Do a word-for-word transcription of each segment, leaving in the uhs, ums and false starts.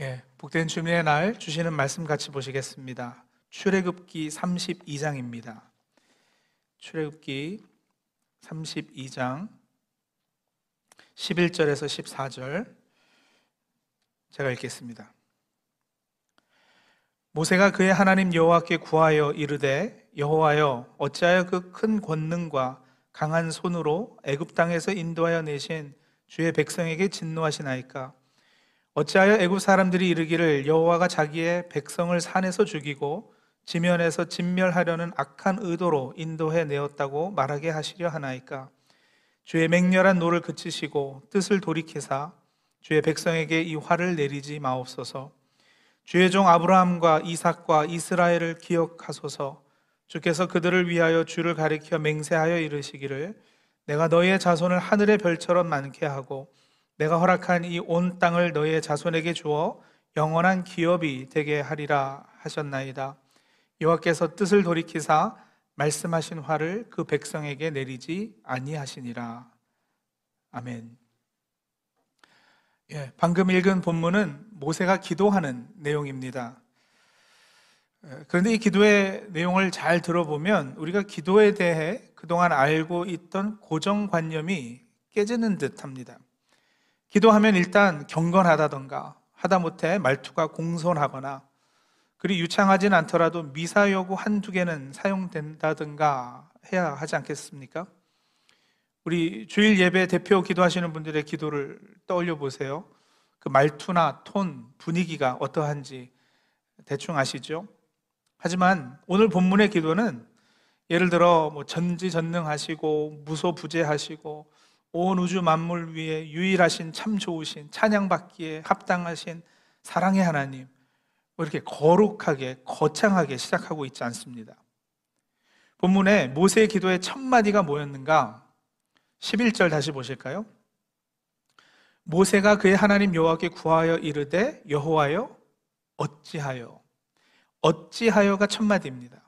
예, 복된 주민의 날 주시는 말씀 같이 보시겠습니다. 출애굽기 삼십이 장입니다. 출애굽기 삼십이 장 십일 절에서 십사 절 제가 읽겠습니다. 모세가 그의 하나님 여호와께 구하여 이르되 여호와여 어찌하여 그 큰 권능과 강한 손으로 애굽 땅에서 인도하여 내신 주의 백성에게 진노하시나이까? 어찌하여 애굽 사람들이 이르기를 여호와가 자기의 백성을 산에서 죽이고 지면에서 진멸하려는 악한 의도로 인도해 내었다고 말하게 하시려 하나이까? 주의 맹렬한 노를 그치시고 뜻을 돌이키사 주의 백성에게 이 화를 내리지 마옵소서. 주의 종 아브라함과 이삭과 이스라엘을 기억하소서. 주께서 그들을 위하여 주를 가리켜 맹세하여 이르시기를 내가 너희의 자손을 하늘의 별처럼 많게 하고 내가 허락한 이 온 땅을 너희의 자손에게 주어 영원한 기업이 되게 하리라 하셨나이다. 여호와께서 뜻을 돌이키사 말씀하신 화를 그 백성에게 내리지 아니하시니라. 아멘. 예, 방금 읽은 본문은 모세가 기도하는 내용입니다. 그런데 이 기도의 내용을 잘 들어보면 우리가 기도에 대해 그동안 알고 있던 고정관념이 깨지는 듯합니다. 기도하면 일단 경건하다던가 하다못해 말투가 공손하거나 그리 유창하진 않더라도 미사여구 한두 개는 사용된다든가 해야 하지 않겠습니까? 우리 주일 예배 대표 기도하시는 분들의 기도를 떠올려 보세요. 그 말투나 톤, 분위기가 어떠한지 대충 아시죠? 하지만 오늘 본문의 기도는 예를 들어 뭐 전지전능하시고 무소부재하시고 온 우주 만물 위에 유일하신 참 좋으신 찬양받기에 합당하신 사랑의 하나님 뭐 이렇게 거룩하게 거창하게 시작하고 있지 않습니다. 본문에 모세의 기도의 첫 마디가 뭐였는가? 십일 절 다시 보실까요? 모세가 그의 하나님 여호와께 구하여 이르되 여호와여 어찌하여. 어찌하여가 첫 마디입니다.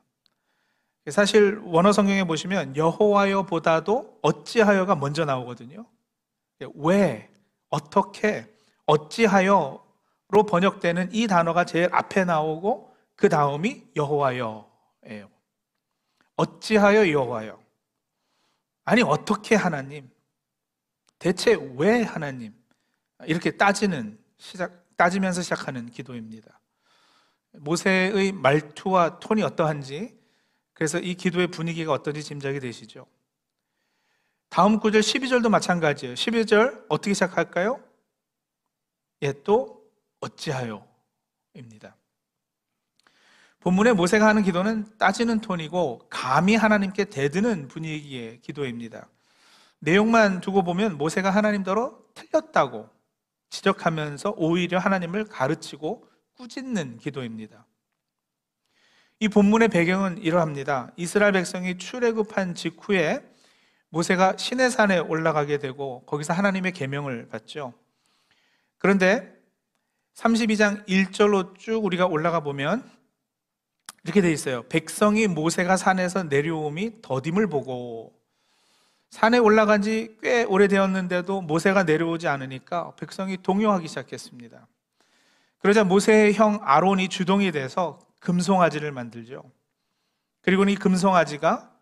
사실 원어 성경에 보시면 여호와여보다도 어찌하여가 먼저 나오거든요. 왜, 어떻게, 어찌하여로 번역되는 이 단어가 제일 앞에 나오고 그 다음이 여호와여예요. 어찌하여 여호와여. 아니 어떻게 하나님? 대체 왜 하나님? 이렇게 따지는 시작 따지면서 시작하는 기도입니다. 모세의 말투와 톤이 어떠한지 그래서 이 기도의 분위기가 어떤지 짐작이 되시죠? 다음 구절 십이 절도 마찬가지예요. 십이 절 어떻게 시작할까요? 예, 또 어찌하여입니다. 본문에 모세가 하는 기도는 따지는 톤이고 감히 하나님께 대드는 분위기의 기도입니다. 내용만 두고 보면 모세가 하나님더러 틀렸다고 지적하면서 오히려 하나님을 가르치고 꾸짖는 기도입니다. 이 본문의 배경은 이러합니다. 이스라엘 백성이 출애굽한 직후에 모세가 시내산에 올라가게 되고 거기서 하나님의 계명을 받죠. 그런데 삼십이 장 일 절로 쭉 우리가 올라가 보면 이렇게 돼 있어요. 백성이 모세가 산에서 내려옴이 더딤을 보고 산에 올라간 지 꽤 오래되었는데도 모세가 내려오지 않으니까 백성이 동요하기 시작했습니다. 그러자 모세의 형 아론이 주동이 돼서 금송아지를 만들죠. 그리고는 이 금송아지가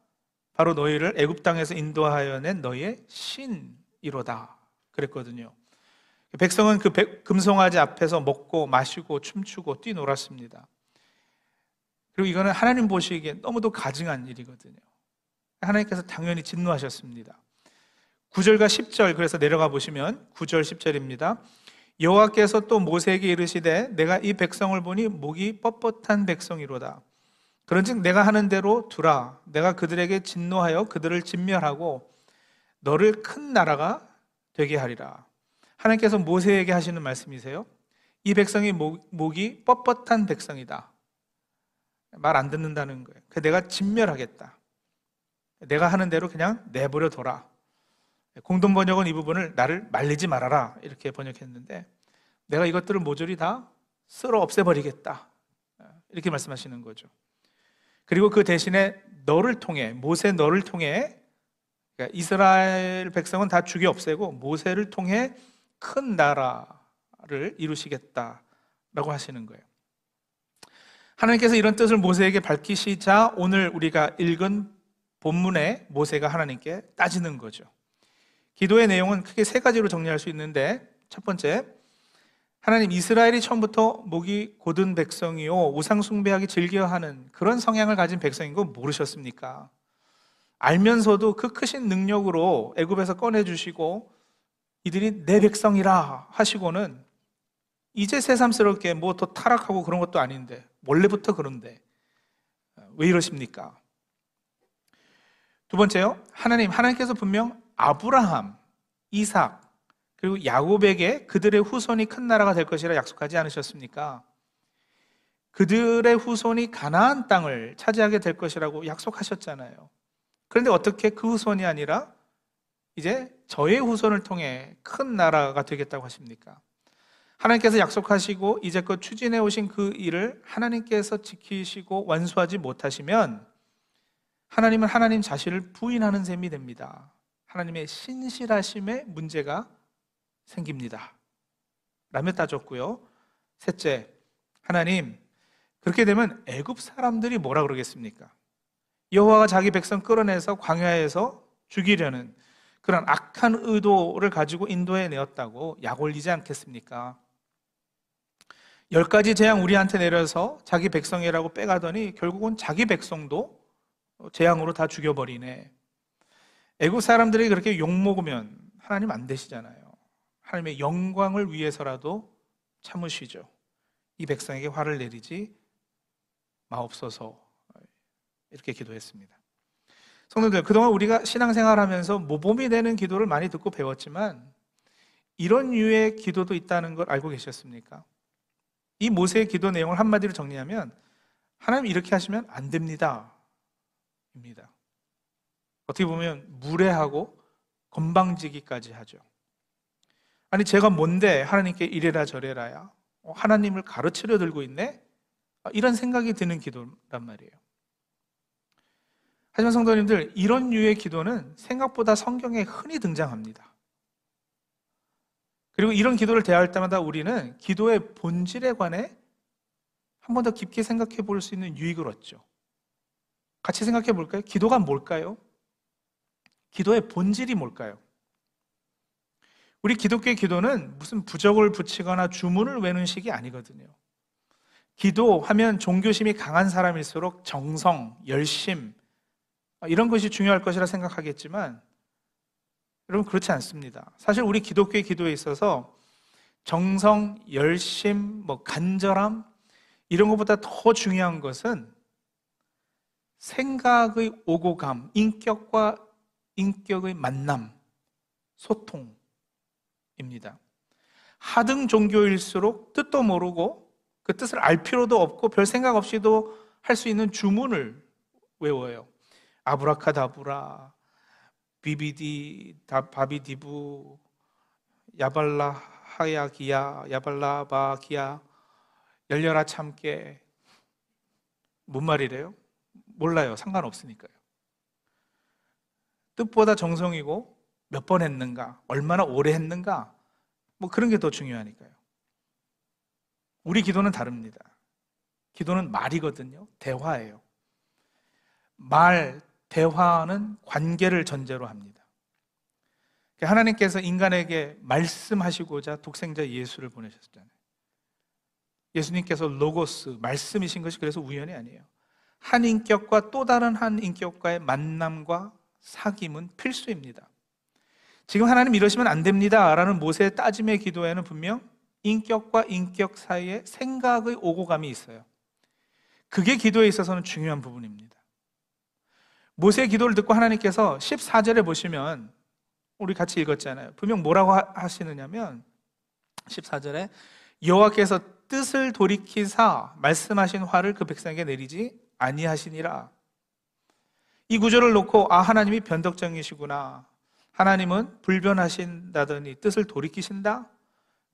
바로 너희를 애굽 땅에서 인도하여 낸 너희의 신이로다 그랬거든요. 백성은 그 금송아지 앞에서 먹고 마시고 춤추고 뛰놀았습니다. 그리고 이거는 하나님 보시기에 너무도 가증한 일이거든요. 하나님께서 당연히 진노하셨습니다. 구 절과 십 절 그래서 내려가 보시면 구 절 십 절입니다. 여호와께서 또 모세에게 이르시되 내가 이 백성을 보니 목이 뻣뻣한 백성이로다. 그런즉 내가 하는 대로 두라. 내가 그들에게 진노하여 그들을 진멸하고 너를 큰 나라가 되게 하리라. 하나님께서 모세에게 하시는 말씀이세요. 이 백성이 목이 뻣뻣한 백성이다. 말 안 듣는다는 거예요. 내가 진멸하겠다. 내가 하는 대로 그냥 내버려 둬라. 공동 번역은 이 부분을 나를 말리지 말아라 이렇게 번역했는데 내가 이것들을 모조리 다 쓸어 없애버리겠다 이렇게 말씀하시는 거죠. 그리고 그 대신에 너를 통해 모세 너를 통해 그러니까 이스라엘 백성은 다 죽여 없애고 모세를 통해 큰 나라를 이루시겠다 라고 하시는 거예요. 하나님께서 이런 뜻을 모세에게 밝히시자 오늘 우리가 읽은 본문에 모세가 하나님께 따지는 거죠. 기도의 내용은 크게 세 가지로 정리할 수 있는데, 첫 번째, 하나님, 이스라엘이 처음부터 목이 곧은 백성이요 우상 숭배하기 즐겨하는 그런 성향을 가진 백성인 거 모르셨습니까? 알면서도 그 크신 능력으로 애굽에서 꺼내주시고 이들이 내 백성이라 하시고는 이제 새삼스럽게 뭐 더 타락하고 그런 것도 아닌데, 원래부터 그런데 왜 이러십니까? 두 번째요, 하나님, 하나님께서 분명 아브라함, 이삭 그리고 야곱에게 그들의 후손이 큰 나라가 될 것이라 약속하지 않으셨습니까? 그들의 후손이 가나안 땅을 차지하게 될 것이라고 약속하셨잖아요. 그런데 어떻게 그 후손이 아니라 이제 저의 후손을 통해 큰 나라가 되겠다고 하십니까? 하나님께서 약속하시고 이제껏 추진해 오신 그 일을 하나님께서 지키시고 완수하지 못하시면 하나님은 하나님 자신을 부인하는 셈이 됩니다. 하나님의 신실하심에 문제가 생깁니다 라며 따졌고요. 셋째, 하나님, 그렇게 되면 애굽 사람들이 뭐라 그러겠습니까? 여호와가 자기 백성 끌어내서 광야에서 죽이려는 그런 악한 의도를 가지고 인도해 내었다고 약 올리지 않겠습니까? 열 가지 재앙 우리한테 내려서 자기 백성이라고 빼가더니 결국은 자기 백성도 재앙으로 다 죽여버리네. 애굽 사람들이 그렇게 욕먹으면 하나님 안 되시잖아요. 하나님의 영광을 위해서라도 참으시죠. 이 백성에게 화를 내리지 마옵소서, 이렇게 기도했습니다. 성도들, 그동안 우리가 신앙생활하면서 모범이 되는 기도를 많이 듣고 배웠지만 이런 유의 기도도 있다는 걸 알고 계셨습니까? 이 모세의 기도 내용을 한마디로 정리하면 하나님 이렇게 하시면 안 됩니다 입니다. 어떻게 보면 무례하고 건방지기까지 하죠. 아니, 제가 뭔데 하나님께 이래라 저래라야, 하나님을 가르치려 들고 있네, 이런 생각이 드는 기도란 말이에요. 하지만 성도님들, 이런 류의 기도는 생각보다 성경에 흔히 등장합니다. 그리고 이런 기도를 대할 때마다 우리는 기도의 본질에 관해 한 번 더 깊게 생각해 볼 수 있는 유익을 얻죠. 같이 생각해 볼까요? 기도가 뭘까요? 기도의 본질이 뭘까요? 우리 기독교의 기도는 무슨 부적을 붙이거나 주문을 외는 식이 아니거든요. 기도하면 종교심이 강한 사람일수록 정성, 열심 이런 것이 중요할 것이라 생각하겠지만 여러분, 그렇지 않습니다. 사실 우리 기독교의 기도에 있어서 정성, 열심, 뭐 간절함 이런 것보다 더 중요한 것은 생각의 오고감, 인격과 인격의 만남, 소통 입니다. 하등 종교일수록 뜻도 모르고 그 뜻을 알 필요도 없고 별 생각 없이도 할 수 있는 주문을 외워요. 아브라카다브라, 비비디, 바비디부, 야발라 하야기야, 야발라바기야, 열려라 참깨. 뭔 말이래요? 몰라요. 상관없으니까요. 뜻보다 정성이고 몇 번 했는가, 얼마나 오래 했는가, 뭐 그런 게 더 중요하니까요. 우리 기도는 다릅니다. 기도는 말이거든요. 대화예요. 말, 대화는 관계를 전제로 합니다. 하나님께서 인간에게 말씀하시고자 독생자 예수를 보내셨잖아요. 예수님께서 로고스, 말씀이신 것이 그래서 우연이 아니에요. 한 인격과 또 다른 한 인격과의 만남과 사귐은 필수입니다. 지금 하나님 이러시면 안 됩니다 라는 모세의 따짐의 기도에는 분명 인격과 인격 사이에 생각의 오고감이 있어요. 그게 기도에 있어서는 중요한 부분입니다. 모세의 기도를 듣고 하나님께서 십사 절에 보시면, 우리 같이 읽었잖아요. 분명 뭐라고 하시느냐면 십사 절에 여호와께서 뜻을 돌이키사 말씀하신 화를 그 백성에게 내리지 아니하시니라. 이 구절을 놓고 아, 하나님이 변덕쟁이시구나, 하나님은 불변하신다더니 뜻을 돌이키신다?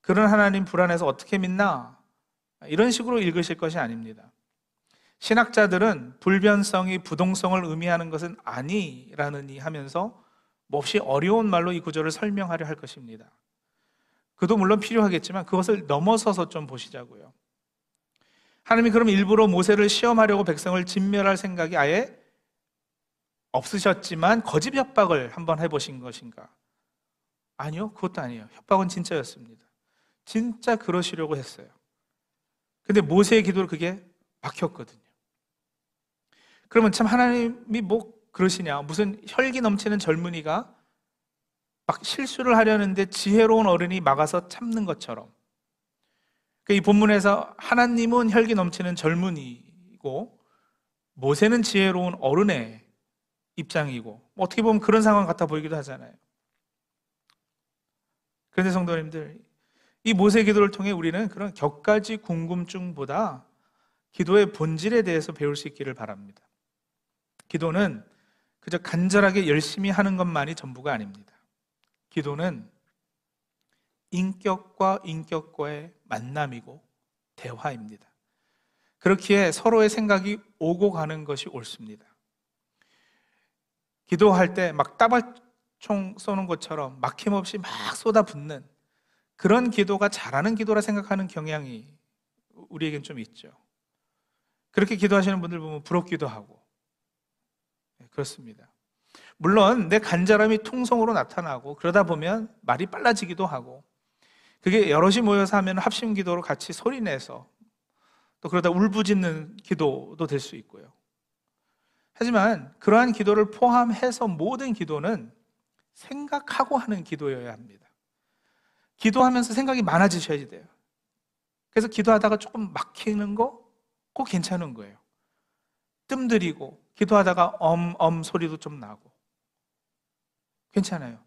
그런 하나님 불안해서 어떻게 믿나? 이런 식으로 읽으실 것이 아닙니다. 신학자들은 불변성이 부동성을 의미하는 것은 아니라느니 하면서 몹시 어려운 말로 이 구절을 설명하려 할 것입니다. 그도 물론 필요하겠지만 그것을 넘어서서 좀 보시자고요. 하나님이 그럼 일부러 모세를 시험하려고 백성을 진멸할 생각이 아예 없으셨지만 거짓 협박을 한번 해보신 것인가? 아니요, 그것도 아니에요. 협박은 진짜였습니다. 진짜 그러시려고 했어요. 근데 모세의 기도를 그게 막혔거든요. 그러면 참 하나님이 뭐 그러시냐, 무슨 혈기 넘치는 젊은이가 막 실수를 하려는데 지혜로운 어른이 막아서 참는 것처럼. 이 본문에서 하나님은 혈기 넘치는 젊은이고 모세는 지혜로운 어른의 입장이고 어떻게 보면 그런 상황 같아 보이기도 하잖아요. 그런데 성도님들, 이 모세 기도를 통해 우리는 그런 격가지 궁금증보다 기도의 본질에 대해서 배울 수 있기를 바랍니다. 기도는 그저 간절하게 열심히 하는 것만이 전부가 아닙니다. 기도는 인격과 인격과의 만남이고 대화입니다. 그렇기에 서로의 생각이 오고 가는 것이 옳습니다. 기도할 때 막 따발총 쏘는 것처럼 막힘없이 막 쏟아붓는 그런 기도가 잘하는 기도라 생각하는 경향이 우리에겐 좀 있죠. 그렇게 기도하시는 분들 보면 부럽기도 하고 그렇습니다. 물론 내 간절함이 통성으로 나타나고 그러다 보면 말이 빨라지기도 하고 그게 여럿이 모여서 하면 합심 기도로 같이 소리내서 또 그러다 울부짖는 기도도 될 수 있고요. 하지만 그러한 기도를 포함해서 모든 기도는 생각하고 하는 기도여야 합니다. 기도하면서 생각이 많아지셔야 돼요. 그래서 기도하다가 조금 막히는 거 꼭 괜찮은 거예요. 뜸들이고 기도하다가 엄엄 소리도 좀 나고 괜찮아요.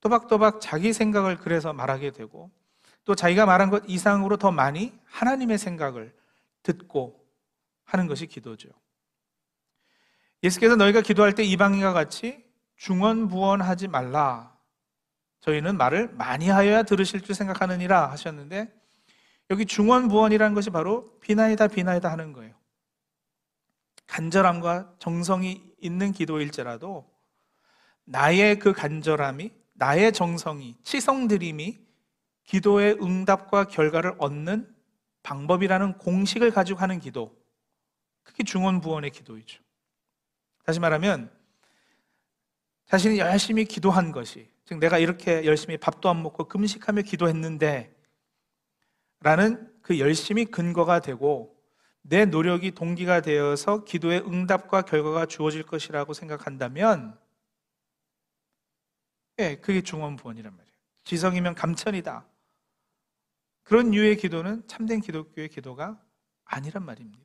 또박또박 자기 생각을 그래서 말하게 되고 또 자기가 말한 것 이상으로 더 많이 하나님의 생각을 듣고 하는 것이 기도죠. 예수께서 너희가 기도할 때 이방인과 같이 중언부언하지 말라, 저희는 말을 많이 하여야 들으실 줄 생각하느니라 하셨는데, 여기 중언부언이라는 것이 바로 비나이다 비나이다 하는 거예요. 간절함과 정성이 있는 기도일지라도 나의 그 간절함이, 나의 정성이, 치성드림이 기도의 응답과 결과를 얻는 방법이라는 공식을 가지고 하는 기도, 그게 중언부언의 기도이죠. 다시 말하면 자신이 열심히 기도한 것이, 즉 내가 이렇게 열심히 밥도 안 먹고 금식하며 기도했는데 라는 그 열심이 근거가 되고 내 노력이 동기가 되어서 기도의 응답과 결과가 주어질 것이라고 생각한다면, 예, 그게 중언부언이란 말이에요. 지성이면 감천이다, 그런 유의 기도는 참된 기독교의 기도가 아니란 말입니다.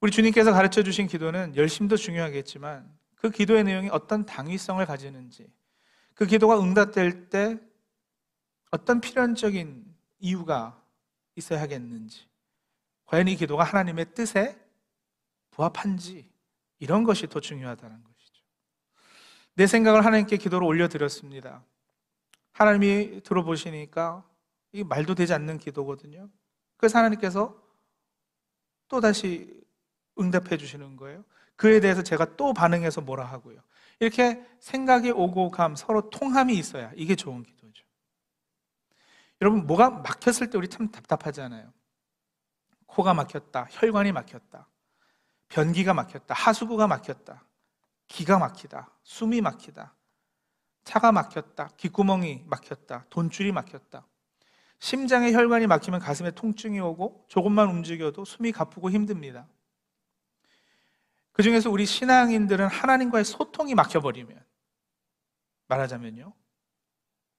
우리 주님께서 가르쳐 주신 기도는 열심도 중요하겠지만 그 기도의 내용이 어떤 당위성을 가지는지, 그 기도가 응답될 때 어떤 필연적인 이유가 있어야 하겠는지, 과연 이 기도가 하나님의 뜻에 부합한지, 이런 것이 더 중요하다는 것이죠. 내 생각을 하나님께 기도로 올려드렸습니다. 하나님이 들어보시니까 이게 말도 되지 않는 기도거든요. 그래서 하나님께서 또다시 응답해 주시는 거예요. 그에 대해서 제가 또 반응해서 뭐라 하고요. 이렇게 생각이 오고 감, 서로 통함이 있어야 이게 좋은 기도죠. 여러분, 뭐가 막혔을 때 우리 참 답답하잖아요. 코가 막혔다, 혈관이 막혔다, 변기가 막혔다, 하수구가 막혔다, 기가 막히다, 숨이 막히다, 차가 막혔다, 귓구멍이 막혔다, 돈줄이 막혔다. 심장의 혈관이 막히면 가슴에 통증이 오고 조금만 움직여도 숨이 가쁘고 힘듭니다. 그 중에서 우리 신앙인들은 하나님과의 소통이 막혀버리면, 말하자면요,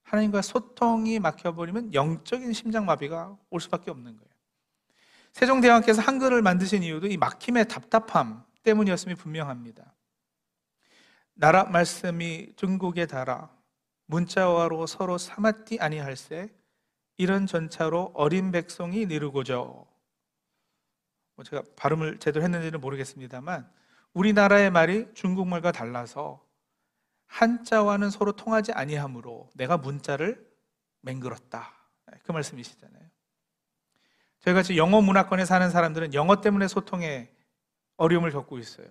하나님과의 소통이 막혀버리면 영적인 심장마비가 올 수밖에 없는 거예요. 세종대왕께서 한글을 만드신 이유도 이 막힘의 답답함 때문이었음이 분명합니다. 나라 말씀이 중국에 달아 문자화로 서로 삼았디 아니할세, 이런 전차로 어린 백성이 니르고저. 제가 발음을 제대로 했는지는 모르겠습니다만 우리나라의 말이 중국말과 달라서 한자와는 서로 통하지 아니하므로 내가 문자를 맹글었다, 그 말씀이시잖아요. 저희같이 영어 문화권에 사는 사람들은 영어 때문에 소통에 어려움을 겪고 있어요.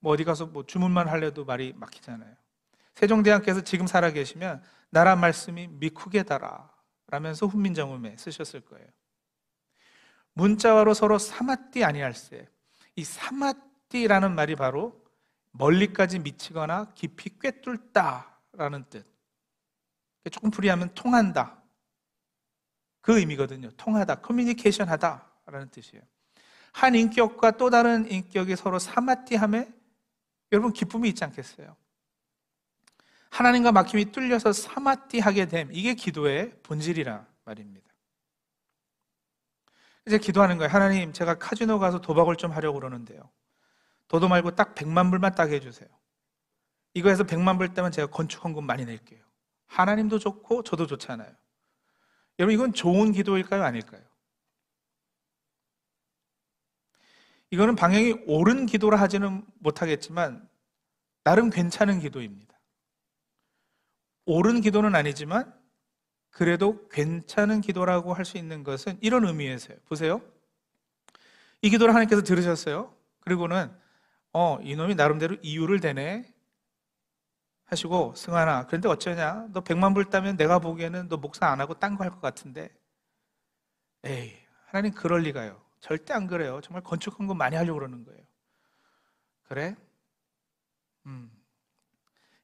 뭐 어디 가서 뭐 주문만 하려도 말이 막히잖아요. 세종대왕께서 지금 살아계시면 나라 말씀이 미쿡에 달아 라면서 훈민정음에 쓰셨을 거예요. 문자와로 서로 사마띠 아니할세. 이 사마띠라는 말이 바로 멀리까지 미치거나 깊이 꿰뚫다라는 뜻. 조금 풀이하면 통한다, 그 의미거든요. 통하다, 커뮤니케이션하다 라는 뜻이에요. 한 인격과 또 다른 인격이 서로 사마띠함에 여러분 기쁨이 있지 않겠어요? 하나님과 막힘이 뚫려서 사마띠하게 됨, 이게 기도의 본질이라 말입니다. 이제 기도하는 거예요. 하나님, 제가 카지노 가서 도박을 좀 하려고 그러는데요, 도도 말고 딱 백만 불만 따게 해주세요. 이거 해서 백만 불 때면 제가 건축헌금 많이 낼게요. 하나님도 좋고 저도 좋잖아요. 여러분, 이건 좋은 기도일까요, 아닐까요? 이거는 방향이 옳은 기도라 하지는 못하겠지만 나름 괜찮은 기도입니다. 옳은 기도는 아니지만 그래도 괜찮은 기도라고 할 수 있는 것은 이런 의미에서요. 보세요, 이 기도를 하나님께서 들으셨어요. 그리고는 어, 이놈이 나름대로 이유를 대네 하시고, 승환아, 그런데 어쩌냐, 너 백만 불 따면 내가 보기에는 너 목사 안 하고 딴 거 할 것 같은데. 에이, 하나님 그럴 리가요, 절대 안 그래요, 정말 건축헌금 많이 하려고 그러는 거예요. 그래? 음.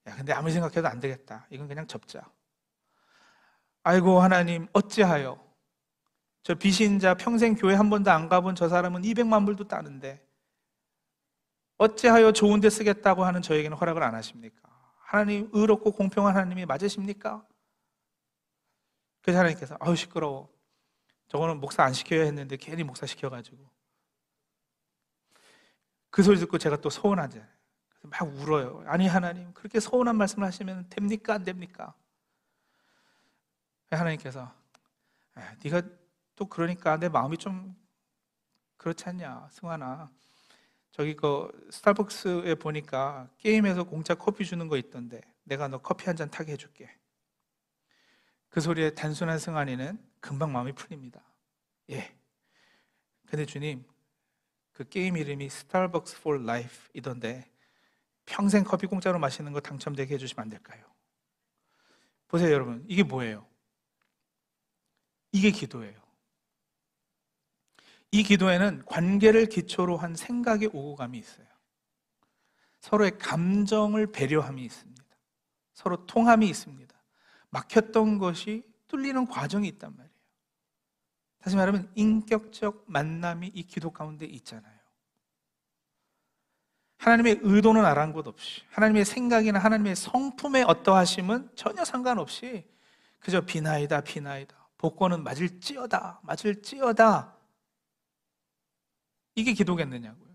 야, 근데 아무리 생각해도 안 되겠다, 이건 그냥 접자. 아이고 하나님, 어찌하여 저 비신자, 평생 교회 한 번도 안 가본 저 사람은 이백만 불도 따는데 어찌하여 좋은 데 쓰겠다고 하는 저에게는 허락을 안 하십니까? 하나님, 의롭고 공평한 하나님이 맞으십니까? 그래서 하나님께서, 아우 시끄러워, 저거는 목사 안 시켜야 했는데 괜히 목사 시켜가지고. 그 소리 듣고 제가 또 서운하잖아요. 막 울어요. 아니 하나님, 그렇게 서운한 말씀을 하시면 됩니까, 안 됩니까? 하나님께서, 네가 또 그러니까 내 마음이 좀 그렇지 않냐, 승환아. 저기 그 스타벅스에 보니까 게임에서 공짜 커피 주는 거 있던데 내가 너 커피 한 잔 타게 해줄게. 그 소리에 단순한 승환이는 금방 마음이 풀립니다. 예, 근데 주님, 그 게임 이름이 스타벅스 for life 이던데 평생 커피 공짜로 마시는 거 당첨되게 해주시면 안 될까요? 보세요 여러분, 이게 뭐예요? 이게 기도예요. 이 기도에는 관계를 기초로 한 생각의 오고감이 있어요. 서로의 감정을 배려함이 있습니다. 서로 통함이 있습니다. 막혔던 것이 뚫리는 과정이 있단 말이에요. 다시 말하면 인격적 만남이 이 기도 가운데 있잖아요. 하나님의 의도는 아랑곳 없이, 하나님의 생각이나 하나님의 성품의 어떠하심은 전혀 상관없이 그저 비나이다 비나이다, 복권은 맞을지어다 맞을지어다, 이게 기도겠느냐고요.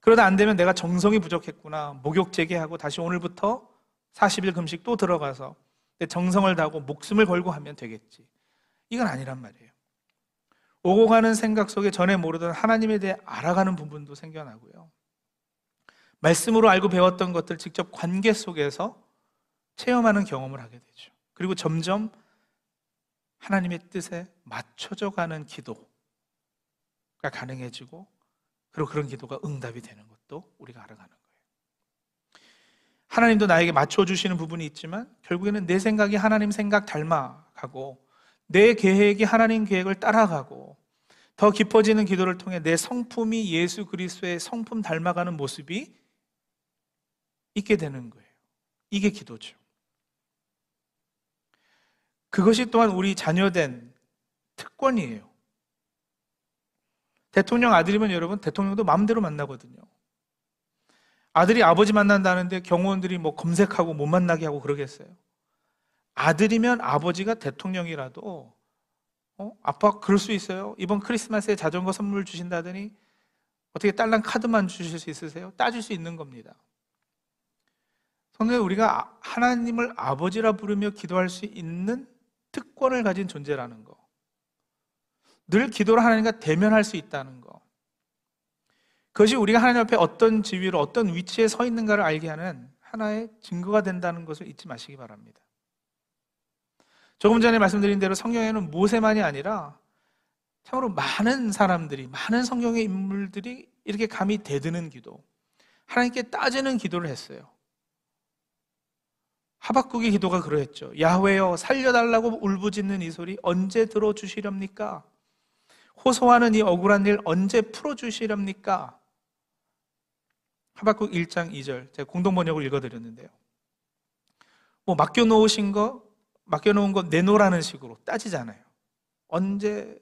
그러다 안 되면 내가 정성이 부족했구나, 목욕 재개하고 다시 오늘부터 사십 일 금식 또 들어가서 내 정성을 다하고 목숨을 걸고 하면 되겠지, 이건 아니란 말이에요. 오고 가는 생각 속에 전에 모르던 하나님에 대해 알아가는 부분도 생겨나고요, 말씀으로 알고 배웠던 것들 직접 관계 속에서 체험하는 경험을 하게 되죠. 그리고 점점 하나님의 뜻에 맞춰져 가는 기도가 가능해지고, 그리고 그런 기도가 응답이 되는 것도 우리가 알아가는 거예요. 하나님도 나에게 맞춰주시는 부분이 있지만 결국에는 내 생각이 하나님 생각 닮아가고, 내 계획이 하나님 계획을 따라가고, 더 깊어지는 기도를 통해 내 성품이 예수 그리스도의 성품 닮아가는 모습이 있게 되는 거예요. 이게 기도죠. 그것이 또한 우리 자녀된 특권이에요. 대통령 아들이면 여러분 대통령도 마음대로 만나거든요. 아들이 아버지 만난다는데 경호원들이 뭐 검색하고 못 만나게 하고 그러겠어요? 아들이면 아버지가 대통령이라도 어? 아빠 그럴 수 있어요? 이번 크리스마스에 자전거 선물 주신다더니 어떻게 딸랑 카드만 주실 수 있으세요? 따질 수 있는 겁니다. 성도님, 우리가 하나님을 아버지라 부르며 기도할 수 있는 특권을 가진 존재라는 거, 늘 기도를 하나님과 대면할 수 있다는 거, 그것이 우리가 하나님 앞에 어떤 지위로 어떤 위치에 서 있는가를 알게 하는 하나의 증거가 된다는 것을 잊지 마시기 바랍니다. 조금 전에 말씀드린 대로 성경에는 모세만이 아니라 참으로 많은 사람들이, 많은 성경의 인물들이 이렇게 감히 대드는 기도, 하나님께 따지는 기도를 했어요. 하박국의 기도가 그러했죠. 야훼여 살려달라고 울부짖는 이 소리 언제 들어주시렵니까? 호소하는 이 억울한 일 언제 풀어주시렵니까? 하박국 일 장 이 절, 제가 공동번역을 읽어드렸는데요, 뭐 맡겨놓으신 거, 맡겨놓은 거 내놓으라는 식으로 따지잖아요. 언제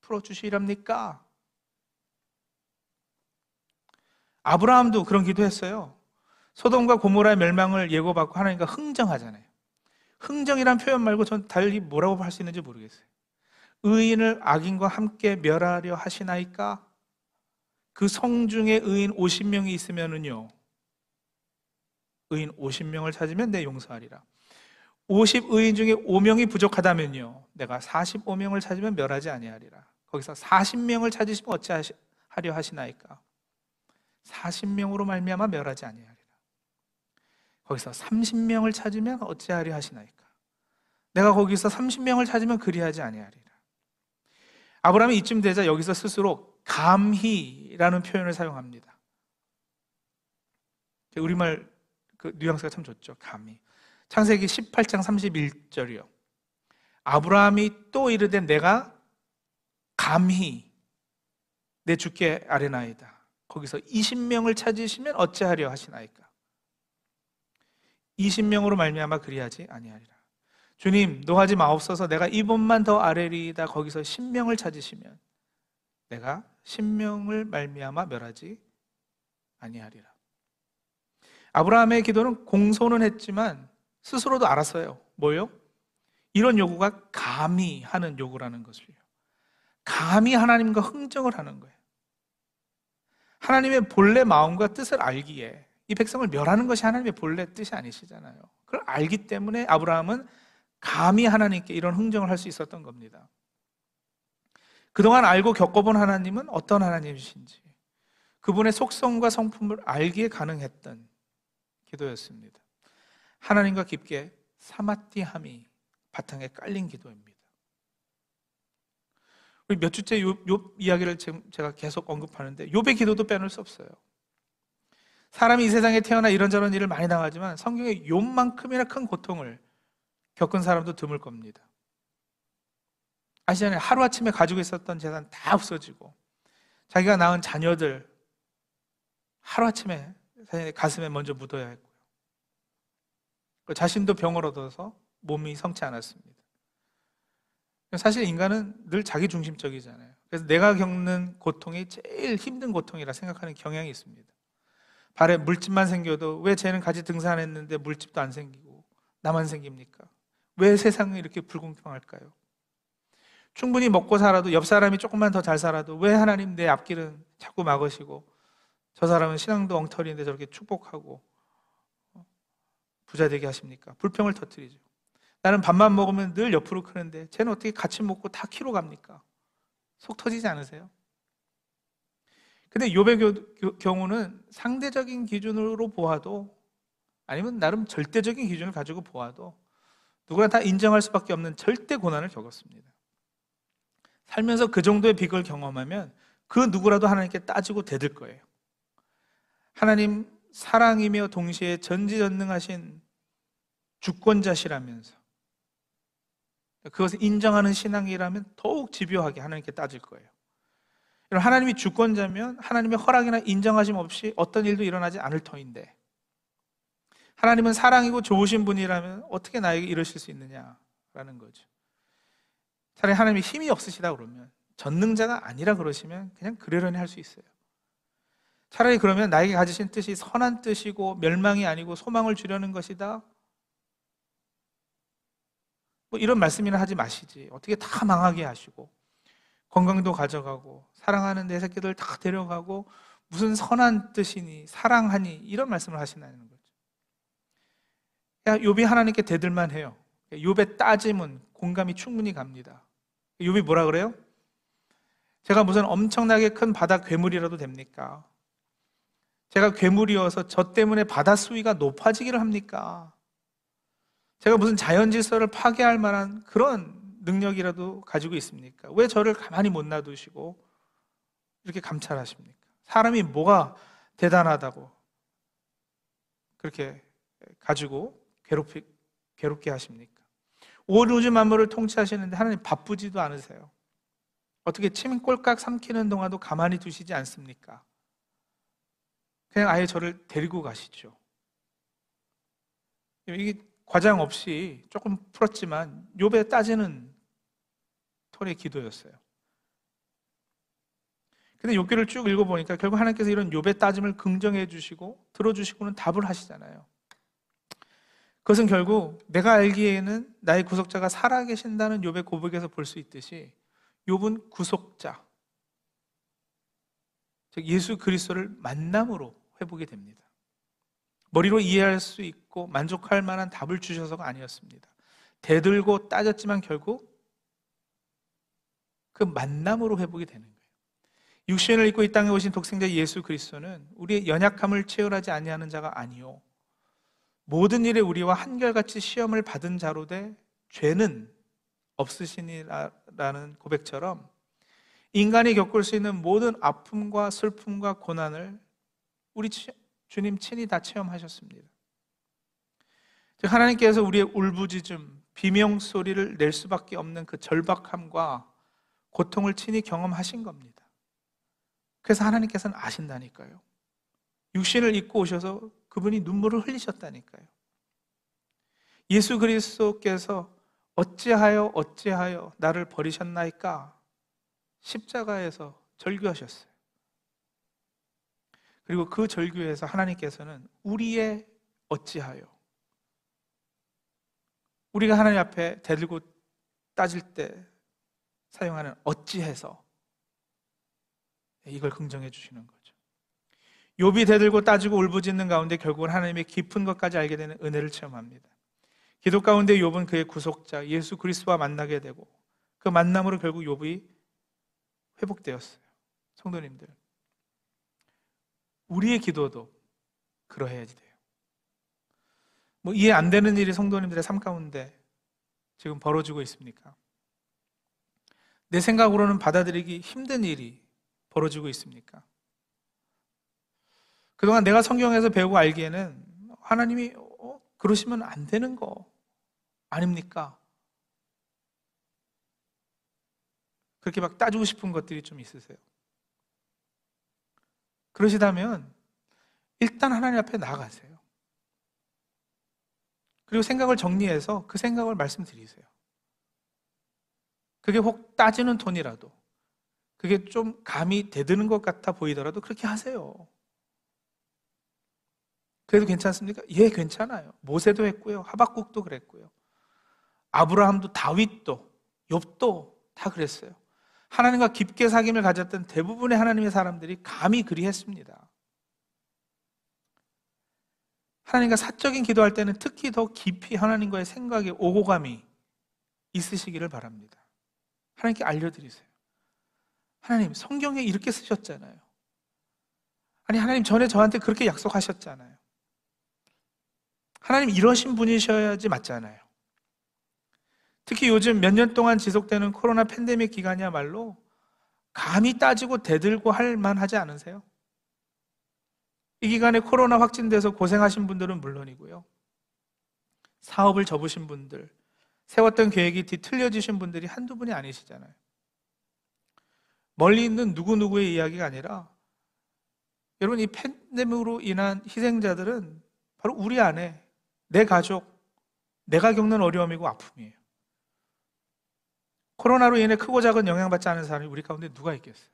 풀어주시렵니까? 아브라함도 그런 기도했어요. 소돔과 고모라의 멸망을 예고받고 하나님과 흥정하잖아요. 흥정이란 표현 말고 전 달리 뭐라고 할 수 있는지 모르겠어요. 의인을 악인과 함께 멸하려 하시나이까? 그 성중에 의인 오십 명이 있으면은요, 의인 오십 명을 찾으면 내 용서하리라. 오십 의인 중에 오 명이 부족하다면요, 내가 사십오 명을 찾으면 멸하지 아니하리라. 거기서 사십 명을 찾으시면 어찌하려 하시나이까? 사십 명으로 말미암아 멸하지 아니하리라. 거기서 삼십 명을 찾으면 어찌하려 하시나이까? 내가 거기서 삼십 명을 찾으면 그리하지 아니하리라. 아브라함이 이쯤 되자 여기서 스스로 감히라는 표현을 사용합니다. 우리말 그 뉘앙스가 참 좋죠. 감히. 창세기 십팔 장 삼십일 절이요. 아브라함이 또 이르되 내가 감히 내 주께 아뢰나이다. 거기서 이십 명을 찾으시면 어찌하려 하시나이까? 이십 명으로 말미암아 그리하지 아니하리라. 주님, 노하지 마옵소서. 내가 이분만 더 아뢰리이다. 거기서 십 명을 찾으시면 내가 십 명을 말미암아 멸하지 아니하리라. 아브라함의 기도는 공손은 했지만 스스로도 알았어요. 뭐요? 이런 요구가 감히 하는 요구라는 것을요. 감히 하나님과 흥정을 하는 거예요. 하나님의 본래 마음과 뜻을 알기에 이 백성을 멸하는 것이 하나님의 본래 뜻이 아니시잖아요. 그걸 알기 때문에 아브라함은 감히 하나님께 이런 흥정을 할 수 있었던 겁니다. 그동안 알고 겪어본 하나님은 어떤 하나님이신지, 그분의 속성과 성품을 알기에 가능했던 기도였습니다. 하나님과 깊게 사마띠함이 바탕에 깔린 기도입니다. 우리 몇 주째 욥, 욥 이야기를 제가 계속 언급하는데 욥의 기도도 빼놓을 수 없어요. 사람이 이 세상에 태어나 이런저런 일을 많이 당하지만 성경에 욥만큼이나 큰 고통을 겪은 사람도 드물 겁니다. 아시잖아요. 하루아침에 가지고 있었던 재산 다 없어지고, 자기가 낳은 자녀들 하루아침에 자신의 가슴에 먼저 묻어야 했고요, 자신도 병을 얻어서 몸이 성치 않았습니다. 사실 인간은 늘 자기중심적이잖아요. 그래서 내가 겪는 고통이 제일 힘든 고통이라 생각하는 경향이 있습니다. 발에 물집만 생겨도 왜 쟤는 같이 등산했는데 물집도 안 생기고 나만 생깁니까? 왜 세상이 이렇게 불공평할까요? 충분히 먹고 살아도, 옆 사람이 조금만 더 잘 살아도 왜 하나님 내 앞길은 자꾸 막으시고, 저 사람은 신앙도 엉터리인데 저렇게 축복하고 부자 되게 하십니까? 불평을 터뜨리죠. 나는 밥만 먹으면 늘 옆으로 크는데 쟤는 어떻게 같이 먹고 다 키로 갑니까? 속 터지지 않으세요? 근데 욥의 경우는 상대적인 기준으로 보아도, 아니면 나름 절대적인 기준을 가지고 보아도 누구나 다 인정할 수밖에 없는 절대 고난을 겪었습니다. 살면서 그 정도의 비극을 경험하면 그 누구라도 하나님께 따지고 대들 거예요. 하나님 사랑이며 동시에 전지전능하신 주권자시라면서, 그것을 인정하는 신앙이라면 더욱 집요하게 하나님께 따질 거예요. 하나님이 주권자면 하나님의 허락이나 인정하심 없이 어떤 일도 일어나지 않을 터인데, 하나님은 사랑이고 좋으신 분이라면 어떻게 나에게 이러실 수 있느냐라는 거죠. 차라리 하나님이 힘이 없으시다 그러면, 전능자가 아니라 그러시면 그냥 그러려니 할 수 있어요. 차라리 그러면 나에게 가지신 뜻이 선한 뜻이고 멸망이 아니고 소망을 주려는 것이다, 뭐 이런 말씀이나 하지 마시지. 어떻게 다 망하게 하시고, 건강도 가져가고, 사랑하는 내 새끼들 다 데려가고, 무슨 선한 뜻이니 사랑하니 이런 말씀을 하시나는 거죠. 야, 욥이 하나님께 대들만 해요. 욥의 따짐은 공감이 충분히 갑니다. 욥이 뭐라 그래요? 제가 무슨 엄청나게 큰 바다 괴물이라도 됩니까? 제가 괴물이어서 저 때문에 바다 수위가 높아지기를 합니까? 제가 무슨 자연 질서를 파괴할 만한 그런 능력이라도 가지고 있습니까? 왜 저를 가만히 못 놔두시고 이렇게 감찰하십니까? 사람이 뭐가 대단하다고 그렇게 가지고 괴롭히, 괴롭게 하십니까? 오로지 만물을 통치하시는데 하나님 바쁘지도 않으세요. 어떻게 침 꼴깍 삼키는 동안도 가만히 두시지 않습니까? 그냥 아예 저를 데리고 가시죠. 이게 과장 없이 조금 풀었지만 욥에 따지는 톤의 기도였어요. 근데 욥기를 쭉 읽어보니까 결국 하나님께서 이런 욥의 따짐을 긍정해 주시고 들어주시고는 답을 하시잖아요. 그것은 결국 내가 알기에는 나의 구속자가 살아계신다는 욥의 고백에서 볼 수 있듯이 욥은 구속자, 즉 예수 그리스도를 만남으로 회복이 됩니다. 머리로 이해할 수 있고 만족할 만한 답을 주셔서가 아니었습니다. 대들고 따졌지만 결국 그 만남으로 회복이 되는 거예요. 육신을 입고 이 땅에 오신 독생자 예수 그리스도는 우리의 연약함을 채울하지 아니하는 자가 아니요 모든 일에 우리와 한결같이 시험을 받은 자로 되 죄는 없으시니라는 고백처럼 인간이 겪을 수 있는 모든 아픔과 슬픔과 고난을 우리 주님 친히 다 체험하셨습니다. 즉 하나님께서 우리의 울부짖음, 비명소리를 낼 수밖에 없는 그 절박함과 고통을 친히 경험하신 겁니다. 그래서 하나님께서는 아신다니까요. 육신을 입고 오셔서 그분이 눈물을 흘리셨다니까요. 예수 그리스도께서 어찌하여 어찌하여 나를 버리셨나이까 십자가에서 절규하셨어요. 그리고 그 절규에서 하나님께서는 우리의 어찌하여, 우리가 하나님 앞에 대들고 따질 때 사용하는 어찌해서, 이걸 긍정해 주시는 거죠. 욥이 대들고 따지고 울부짖는 가운데 결국은 하나님의 깊은 것까지 알게 되는 은혜를 체험합니다. 기도 가운데 욥은 그의 구속자 예수 그리스도와 만나게 되고 그 만남으로 결국 욥이 회복되었어요. 성도님들, 우리의 기도도 그러해야지 돼요. 뭐 이해 안 되는 일이 성도님들의 삶 가운데 지금 벌어지고 있습니까? 내 생각으로는 받아들이기 힘든 일이 벌어지고 있습니까? 그동안 내가 성경에서 배우고 알기에는 하나님이 어, 그러시면 안 되는 거 아닙니까? 그렇게 막 따지고 싶은 것들이 좀 있으세요. 그러시다면 일단 하나님 앞에 나아가세요. 그리고 생각을 정리해서 그 생각을 말씀드리세요. 그게 혹 따지는 톤이라도, 그게 좀 감이 대드는 것 같아 보이더라도 그렇게 하세요. 그래도 괜찮습니까? 예, 괜찮아요. 모세도 했고요, 하박국도 그랬고요, 아브라함도, 다윗도, 욥도 다 그랬어요. 하나님과 깊게 사귐을 가졌던 대부분의 하나님의 사람들이 감히 그리했습니다. 하나님과 사적인 기도할 때는 특히 더 깊이 하나님과의 생각에 오고감이 있으시기를 바랍니다. 하나님께 알려드리세요. 하나님, 성경에 이렇게 쓰셨잖아요. 아니, 하나님 전에 저한테 그렇게 약속하셨잖아요. 하나님 이러신 분이셔야지 맞잖아요. 특히 요즘 몇 년 동안 지속되는 코로나 팬데믹 기간이야말로 감히 따지고 대들고 할 만하지 않으세요? 이 기간에 코로나 확진돼서 고생하신 분들은 물론이고요, 사업을 접으신 분들, 세웠던 계획이 뒤틀려지신 분들이 한두 분이 아니시잖아요. 멀리 있는 누구누구의 이야기가 아니라 여러분, 이 팬데믹으로 인한 희생자들은 바로 우리 안에 내 가족, 내가 겪는 어려움이고 아픔이에요. 코로나로 인해 크고 작은 영향받지 않은 사람이 우리 가운데 누가 있겠어요?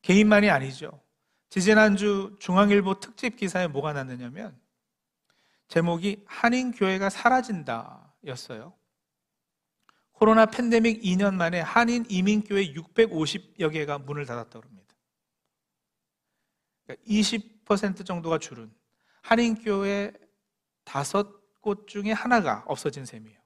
개인만이 아니죠. 지지난주 중앙일보 특집 기사에 뭐가 났느냐면 제목이 한인교회가 사라진다 였어요. 코로나 팬데믹 이 년 만에 한인 이민교회 육백오십여 개가 문을 닫았다고 합니다. 그러니까 이십 퍼센트 정도가 줄은 한인교회 다섯 곳 중에 하나가 없어진 셈이에요.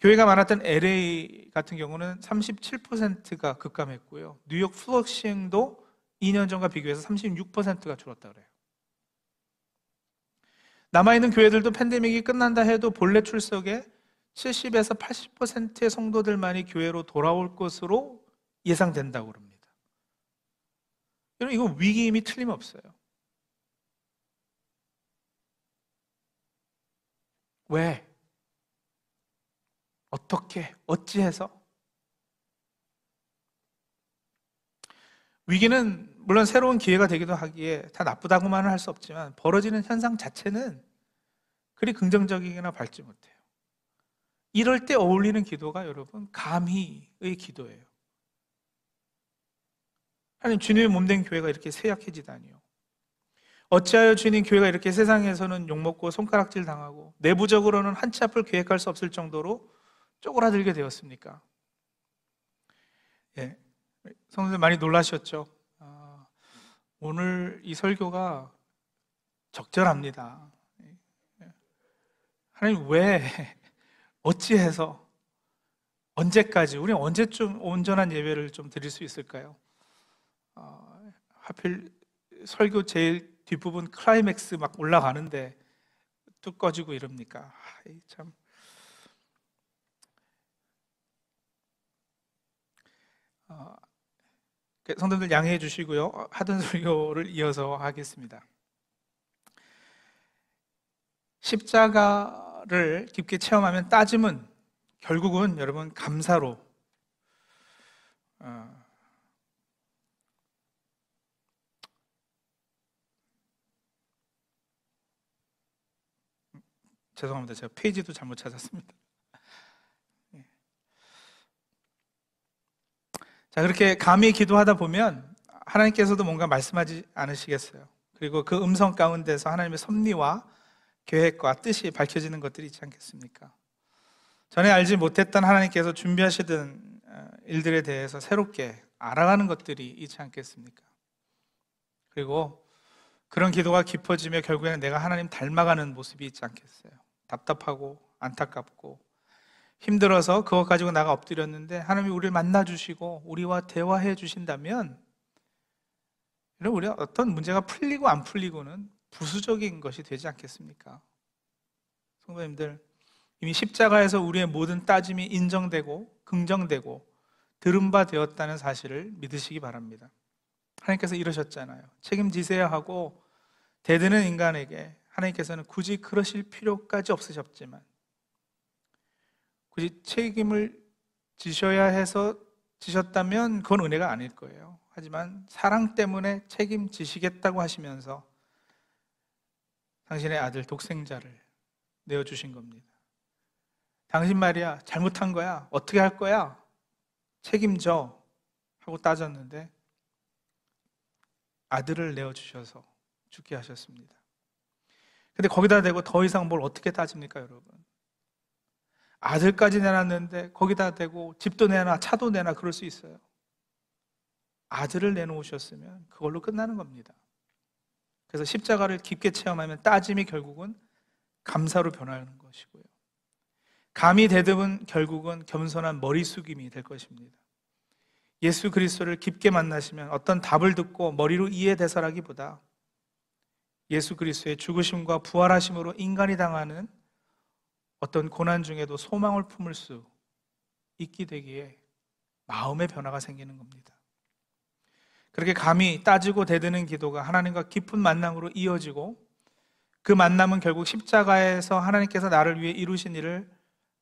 교회가 많았던 엘에이 같은 경우는 삼십칠 퍼센트가 급감했고요, 뉴욕 플러싱도 이 년 전과 비교해서 삼십육 퍼센트가 줄었다고 그래요. 남아있는 교회들도 팬데믹이 끝난다 해도 본래 출석의 칠십에서 팔십 퍼센트의 성도들만이 교회로 돌아올 것으로 예상된다고 합니다. 여러분, 이건 위기임이 틀림없어요. 왜? 어떻게, 어찌해서 위기는 물론 새로운 기회가 되기도 하기에 다 나쁘다고만은 할 수 없지만 벌어지는 현상 자체는 그리 긍정적이거나 밝지 못해요. 이럴 때 어울리는 기도가 여러분 감히의 기도예요. 하나님, 주님의 몸된 교회가 이렇게 쇠약해지다니요. 어찌하여 주님 교회가 이렇게 세상에서는 욕먹고 손가락질 당하고 내부적으로는 한치 앞을 계획할 수 없을 정도로 쪼그라들게 되었습니까? 예, 성도님 많이 놀라셨죠? 아, 오늘 이 설교가 적절합니다. 하나님, 왜, 어찌해서, 언제까지, 우리 언제쯤 온전한 예배를 좀 드릴 수 있을까요? 어, 하필 설교 제일 뒷부분 클라이맥스 막 올라가는데 또 꺼지고 이럽니까? 아이, 참. 어, 성도님들 양해해 주시고요. 하던 설교를 이어서 하겠습니다. 십자가를 깊게 체험하면 따짐은 결국은 여러분 감사로, 어, 죄송합니다. 제가 페이지도 잘못 찾았습니다. 자, 그렇게 감히 기도하다 보면 하나님께서도 뭔가 말씀하지 않으시겠어요. 그리고 그 음성 가운데서 하나님의 섭리와 계획과 뜻이 밝혀지는 것들이 있지 않겠습니까? 전에 알지 못했던 하나님께서 준비하시던 일들에 대해서 새롭게 알아가는 것들이 있지 않겠습니까? 그리고 그런 기도가 깊어지며 결국에는 내가 하나님 닮아가는 모습이 있지 않겠어요? 답답하고 안타깝고 힘들어서 그것 가지고 나가 엎드렸는데 하나님이 우리를 만나주시고 우리와 대화해 주신다면 우리가 어떤 문제가 풀리고 안 풀리고는 부수적인 것이 되지 않겠습니까? 성도님들, 이미 십자가에서 우리의 모든 따짐이 인정되고 긍정되고 들은 바 되었다는 사실을 믿으시기 바랍니다. 하나님께서 이러셨잖아요. 책임지세요 하고 대드는 인간에게 하나님께서는 굳이 그러실 필요까지 없으셨지만, 굳이 책임을 지셔야 해서 지셨다면 그건 은혜가 아닐 거예요. 하지만 사랑 때문에 책임지시겠다고 하시면서 당신의 아들 독생자를 내어주신 겁니다. 당신 말이야, 잘못한 거야, 어떻게 할 거야, 책임져 하고 따졌는데 아들을 내어주셔서 죽게 하셨습니다. 근데 거기다 대고 더 이상 뭘 어떻게 따집니까, 여러분? 아들까지 내놨는데 거기다 대고 집도 내놔, 차도 내놔 그럴 수 있어요. 아들을 내놓으셨으면 그걸로 끝나는 겁니다. 그래서 십자가를 깊게 체험하면 따짐이 결국은 감사로 변하는 것이고요, 감히 대듭은 결국은 겸손한 머리 숙임이 될 것입니다. 예수 그리스도를 깊게 만나시면 어떤 답을 듣고 머리로 이해되서라기보다 예수 그리스도의 죽으심과 부활하심으로 인간이 당하는 어떤 고난 중에도 소망을 품을 수 있게 되기에 마음의 변화가 생기는 겁니다. 그렇게 감히 따지고 대드는 기도가 하나님과 깊은 만남으로 이어지고, 그 만남은 결국 십자가에서 하나님께서 나를 위해 이루신 일을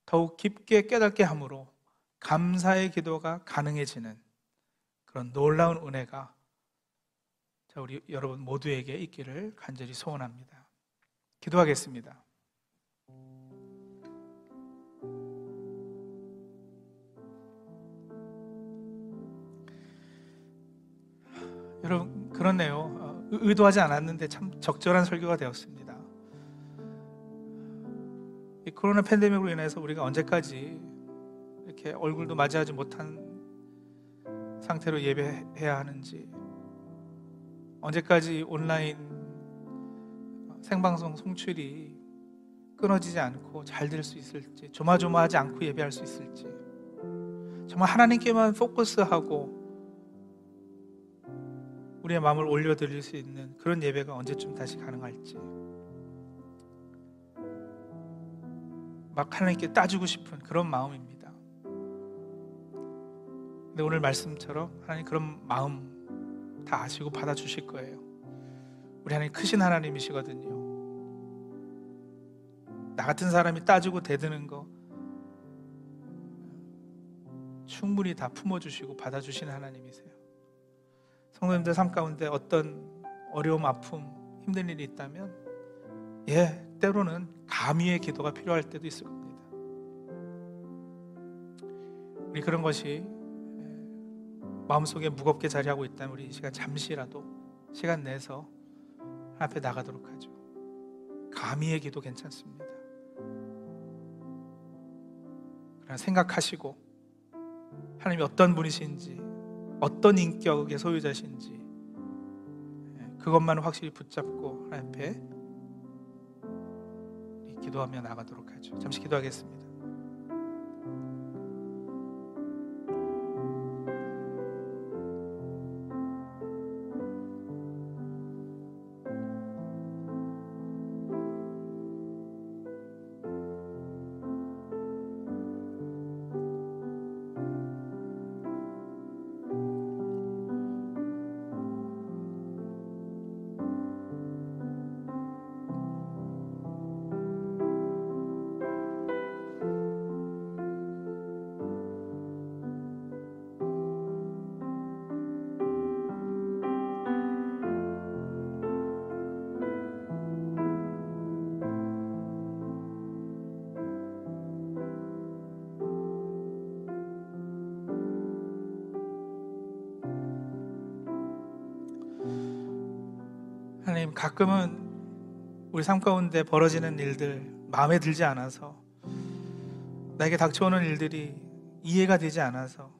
더욱 깊게 깨닫게 함으로 감사의 기도가 가능해지는 그런 놀라운 은혜가 자, 우리 여러분 모두에게 있기를 간절히 소원합니다. 기도하겠습니다. 여러분, 그렇네요. 의도하지 않았는데 참 적절한 설교가 되었습니다. 이 코로나 팬데믹으로 인해서 우리가 언제까지 이렇게 얼굴도 맞이하지 못한 상태로 예배해야 하는지, 언제까지 온라인 생방송 송출이 끊어지지 않고 잘 될 수 있을지, 조마조마하지 않고 예배할 수 있을지, 정말 하나님께만 포커스하고 우리의 마음을 올려드릴 수 있는 그런 예배가 언제쯤 다시 가능할지, 막 하나님께 따지고 싶은 그런 마음입니다. 근데 오늘 말씀처럼 하나님 그런 마음 다 아시고 받아주실 거예요. 우리 하나님 크신 하나님이시거든요. 나 같은 사람이 따지고 대드는 거 충분히 다 품어주시고 받아주시는 하나님이세요. 성도님들 삶 가운데 어떤 어려움, 아픔, 힘든 일이 있다면 예, 때로는 감위의 기도가 필요할 때도 있을 겁니다. 우리 그런 것이 마음속에 무겁게 자리하고 있다면 우리 이 시간 잠시라도 시간 내서 앞에 나가도록 하죠. 감히의 기도 괜찮습니다. 그러나 생각하시고 하나님이 어떤 분이신지, 어떤 인격의 소유자신지 그것만 확실히 붙잡고 하나님 앞에 기도하며 나가도록 하죠. 잠시 기도하겠습니다. 하나님, 가끔은 우리 삶 가운데 벌어지는 일들 마음에 들지 않아서, 나에게 닥쳐오는 일들이 이해가 되지 않아서,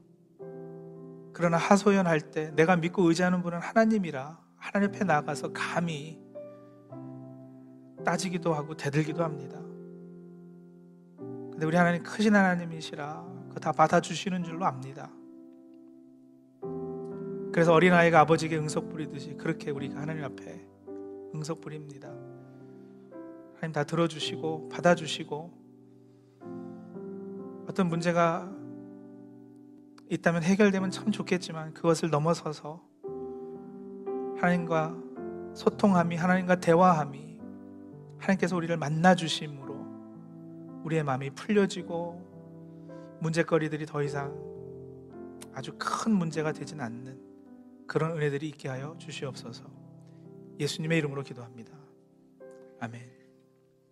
그러나 하소연할 때 내가 믿고 의지하는 분은 하나님이라 하나님 앞에 나가서 감히 따지기도 하고 대들기도 합니다. 근데 우리 하나님 크신 하나님이시라 그거 다 받아주시는 줄로 압니다. 그래서 어린아이가 아버지에게 응석 부리듯이 그렇게 우리가 하나님 앞에 응석 부립니다. 하나님 다 들어주시고 받아주시고, 어떤 문제가 있다면 해결되면 참 좋겠지만 그것을 넘어서서 하나님과 소통함이, 하나님과 대화함이, 하나님께서 우리를 만나주심으로 우리의 마음이 풀려지고 문제거리들이 더 이상 아주 큰 문제가 되진 않는 그런 은혜들이 있게 하여 주시옵소서. 예수님의 이름으로 기도합니다. 아멘.